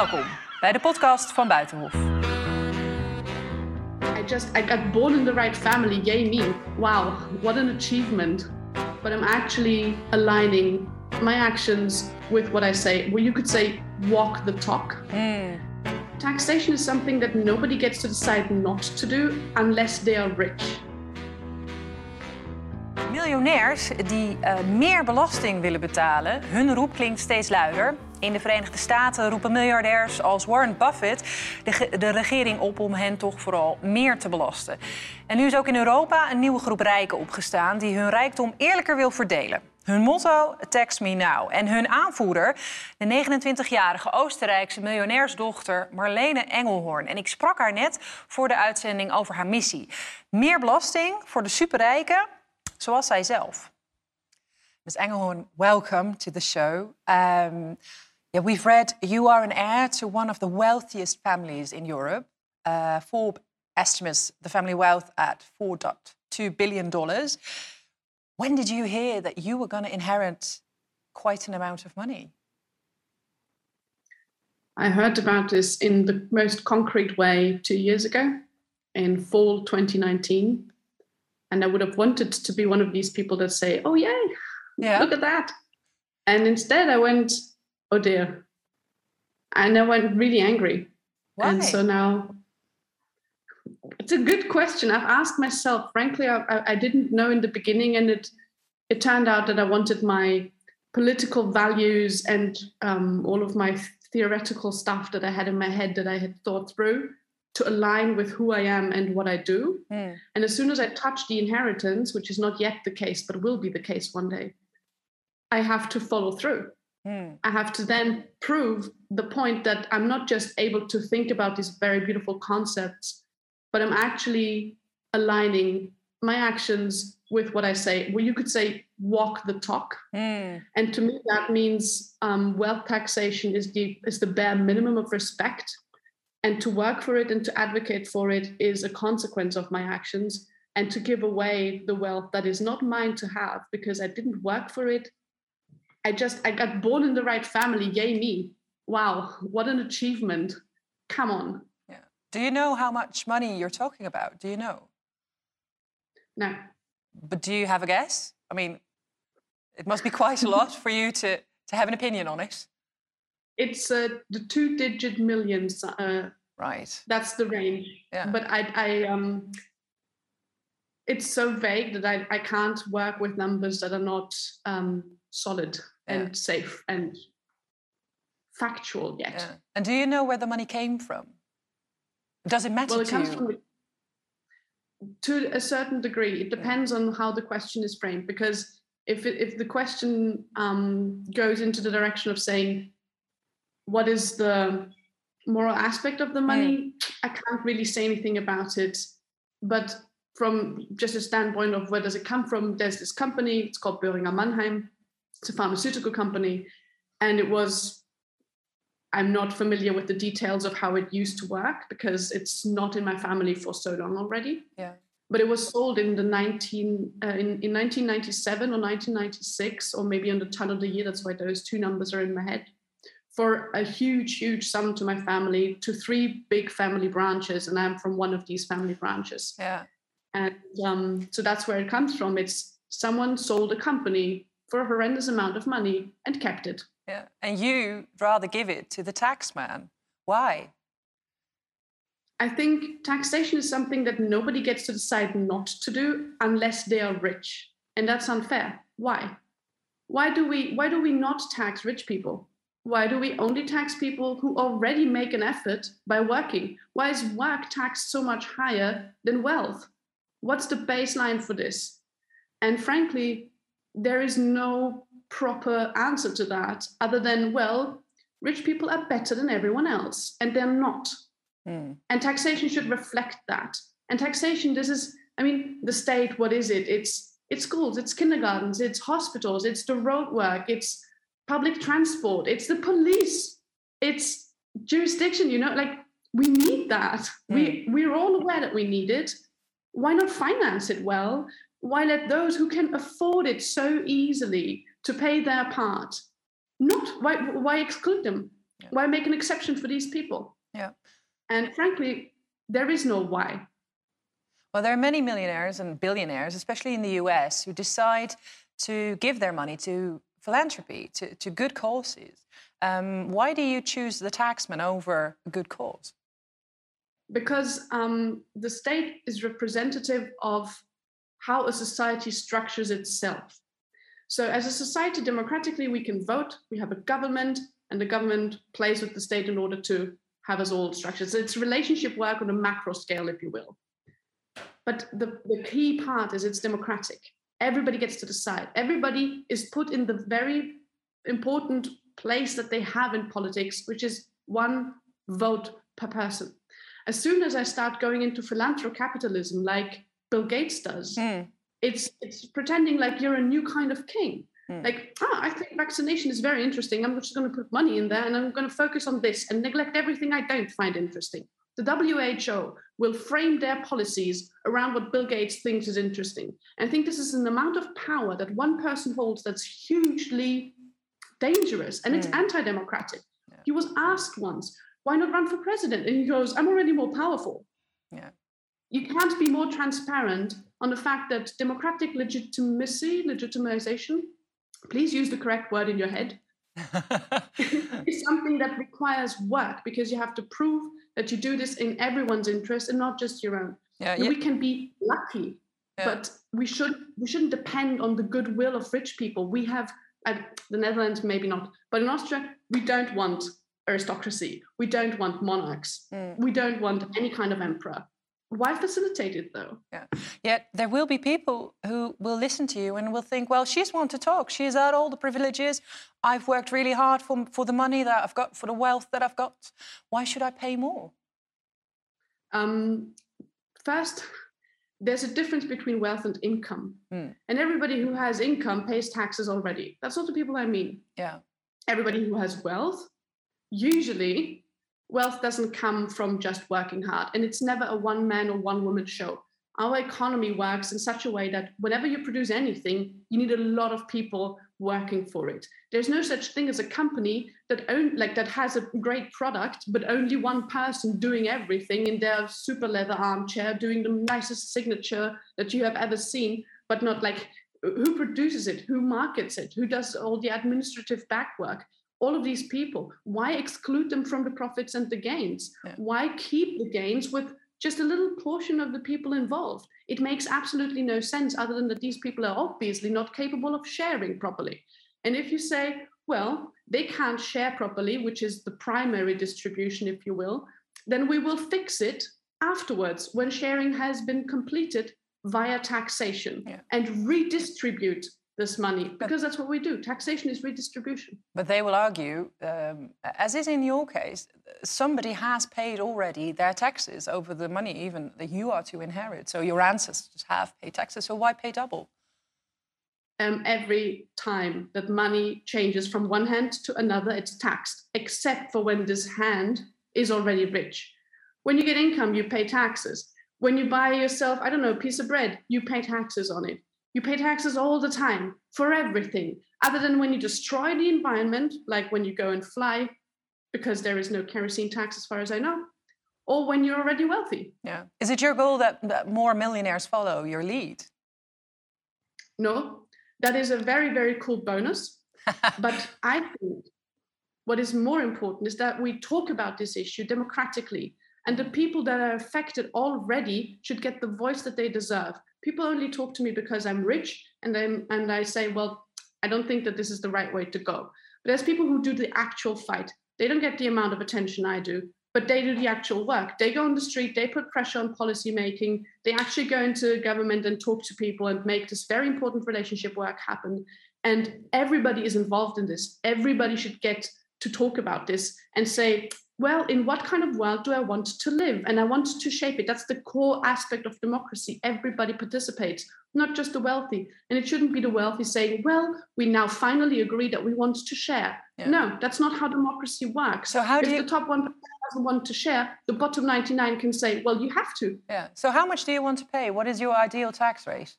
Welkom bij de podcast van Buitenhof. I got born in the right family, yay me. Wow, what an achievement. But I'm actually aligning my actions with what I say. Well, you could say walk the talk. Taxation is something that nobody gets to decide not to do unless they are rich. Miljonairs die meer belasting willen betalen, hun roep klinkt steeds luider. In de Verenigde Staten roepen miljardairs als Warren Buffett de regering op om hen toch vooral meer te belasten. En nu is ook in Europa een nieuwe groep rijken opgestaan die hun rijkdom eerlijker wil verdelen. Hun motto, tax me now. En hun aanvoerder, de 29-jarige Oostenrijkse miljonairsdochter Marlene Engelhorn. En ik sprak haar net voor de uitzending over haar missie. Meer belasting voor de superrijken, zoals zij zelf. Ms. Engelhorn, welcome to the show. We've read you are an heir to one of the wealthiest families in Europe. Forbes estimates the family wealth at $4.2 billion. When did you hear that you were going to inherit quite an amount of money? I heard about this in the most concrete way 2 years ago, in fall 2019. And I would have wanted to be one of these people that say, oh, yay, yeah, look at that. And instead I went, oh, dear. And I went really angry. Why? And so now it's a good question. I've asked myself, frankly, I didn't know in the beginning. And it turned out that I wanted my political values and all of my theoretical stuff that I had in my head that I had thought through to align with who I am and what I do. Mm. And as soon as I touch the inheritance, which is not yet the case, but will be the case one day, I have to follow through. Mm. I have to then prove the point that I'm not just able to think about these very beautiful concepts, but I'm actually aligning my actions with what I say. Well, you could say walk the talk. Mm. And to me, that means wealth taxation is the bare minimum of respect. And to work for it and to advocate for it is a consequence of my actions, and to give away the wealth that is not mine to have because I didn't work for it. I got born in the right family, yay me. Wow, what an achievement. Come on. Yeah. Do you know how much money you're talking about? Do you know? No. But do you have a guess? I mean, it must be quite a lot for you to have an opinion on it. It's the two-digit millions. Right. That's the range. Yeah. But I it's so vague that I can't work with numbers that are not solid and safe and factual yet. Yeah. And do you know where the money came from? Does it matter to you? Well, it comes from to a certain degree. It depends on how the question is framed. Because if the question goes into the direction of saying, what is the moral aspect of the money? I can't really say anything about it. But from just a standpoint of where does it come from, there's this company, it's called Boehringer Mannheim. It's a pharmaceutical company. And I'm not familiar with the details of how it used to work because it's not in my family for so long already. Yeah. But it was sold in in 1997 or 1996, or maybe on the turn of the year. That's why those two numbers are in my head. For a huge, huge sum to my family, to three big family branches, and I'm from one of these family branches. Yeah. And so that's where it comes from. It's someone sold a company for a horrendous amount of money and kept it. Yeah. And you'd rather give it to the tax man. Why? I think taxation is something that nobody gets to decide not to do unless they are rich. And that's unfair. Why? Why do we not tax rich people? Why do we only tax people who already make an effort by working? Why is work taxed so much higher than wealth? What's the baseline for this? And frankly, there is no proper answer to that other than, well, rich people are better than everyone else, and they're not. Mm. And taxation should reflect that. And taxation, the state, what is it? It's schools, it's kindergartens, it's hospitals, it's the road work, it's public transport, it's the police, it's jurisdiction, we need that. Mm. We're all aware that we need it. Why not finance it well? Why let those who can afford it so easily to pay their part? Why exclude them? Yeah. Why make an exception for these people? Yeah. And frankly, there is no why. Well, there are many millionaires and billionaires, especially in the US, who decide to give their money to philanthropy, to good causes. Why do you choose the taxman over a good cause? Because the state is representative of how a society structures itself. So as a society, democratically, we can vote, we have a government, and the government plays with the state in order to have us all structured. So it's relationship work on a macro scale, if you will. But the key part is it's democratic. Everybody gets to decide. Everybody is put in the very important place that they have in politics, which is one vote per person. As soon as I start going into philanthrocapitalism, like Bill Gates does, it's pretending like you're a new kind of king. Like, I think vaccination is very interesting. I'm just going to put money in there and I'm going to focus on this and neglect everything I don't find interesting. The WHO will frame their policies around what Bill Gates thinks is interesting. I think this is an amount of power that one person holds that's hugely dangerous, and it's anti-democratic. Yeah. He was asked once, why not run for president? And he goes, I'm already more powerful. Yeah. You can't be more transparent on the fact that democratic legitimization, please use the correct word in your head, is something that requires work, because you have to prove that you do this in everyone's interest and not just your own. Yeah, yeah. We can be lucky, but we shouldn't depend on the goodwill of rich people. We have, at the Netherlands, maybe not, but in Austria, we don't want aristocracy. We don't want monarchs. We don't want any kind of emperor. Why facilitate it, though? Yeah. Yet there will be people who will listen to you and will think, well, she's one to talk. She's had all the privileges. I've worked really hard for the money that I've got, for the wealth that I've got. Why should I pay more? First, there's a difference between wealth and income. And everybody who has income pays taxes already. That's not the people I mean. Yeah. Everybody who has wealth, usually... wealth doesn't come from just working hard, and it's never a one-man or one-woman show. Our economy works in such a way that whenever you produce anything, you need a lot of people working for it. There's no such thing as a company that has a great product, but only one person doing everything in their super leather armchair, doing the nicest signature that you have ever seen, but not like who produces it, who markets it, who does all the administrative backwork. All of these people, why exclude them from the profits and the gains? Yeah. Why keep the gains with just a little portion of the people involved? It makes absolutely no sense, other than that these people are obviously not capable of sharing properly. And if you say, well, they can't share properly, which is the primary distribution, if you will, then we will fix it afterwards when sharing has been completed via taxation and redistribute this money, because that's what we do. Taxation is redistribution. But they will argue, as is in your case, somebody has paid already their taxes over the money even that you are to inherit. So your ancestors have paid taxes, so why pay double? Every time that money changes from one hand to another, it's taxed, except for when this hand is already rich. When you get income, you pay taxes. When you buy yourself, I don't know, a piece of bread, you pay taxes on it. You pay taxes all the time for everything, other than when you destroy the environment, like when you go and fly, because there is no kerosene tax as far as I know, or when you're already wealthy. Yeah. Is it your goal that more millionaires follow your lead? No, that is a very, very cool bonus. But I think what is more important is that we talk about this issue democratically, and the people that are affected already should get the voice that they deserve. People only talk to me because I'm rich, and I say, well, I don't think that this is the right way to go. But there's people who do the actual fight. They don't get the amount of attention I do, but they do the actual work. They go on the street, they put pressure on policymaking, they actually go into government and talk to people and make this very important relationship work happen. And everybody is involved in this. Everybody should get to talk about this and say, well, in what kind of world do I want to live? And I want to shape it. That's the core aspect of democracy. Everybody participates, not just the wealthy. And it shouldn't be the wealthy saying, well, we now finally agree that we want to share. Yeah. No, that's not how democracy works. So how do you... If the top 1% doesn't want to share, the bottom 99 can say, well, you have to. Yeah. So how much do you want to pay? What is your ideal tax rate?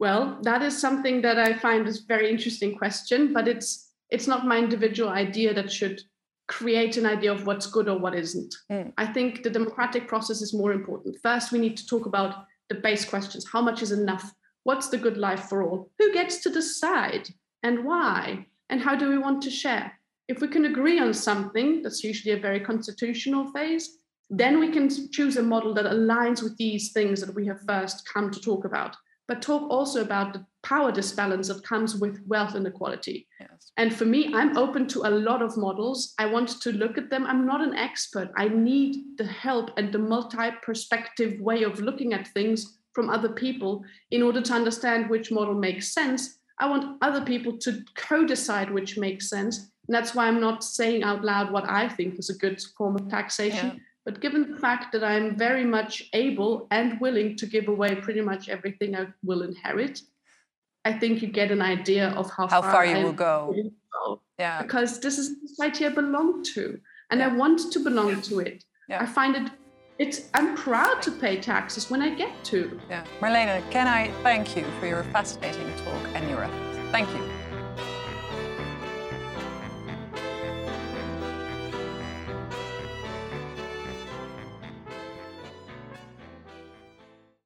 Well, that is something that I find is a very interesting question, but it's it's not my individual idea that should create an idea of what's good or what isn't. Mm. I think the democratic process is more important. First, we need to talk about the base questions. How much is enough? What's the good life for all? Who gets to decide and why? And how do we want to share? If we can agree on something, that's usually a very constitutional phase, then we can choose a model that aligns with these things that we have first come to talk about. But talk also about the power disbalance that comes with wealth inequality. Yes. And for me, I'm open to a lot of models. I want to look at them. I'm not an expert. I need the help and the multi-perspective way of looking at things from other people in order to understand which model makes sense. I want other people to co-decide which makes sense. And that's why I'm not saying out loud what I think is a good form of taxation. Yeah. But given the fact that I'm very much able and willing to give away pretty much everything I will inherit, I think you get an idea of how far you will go. Yeah. Because this is the society I belong to, and I want to belong to it. Yeah. I find it's I'm proud to pay taxes when I get to. Yeah. Marlene, can I thank you for your fascinating talk and your efforts? Thank you.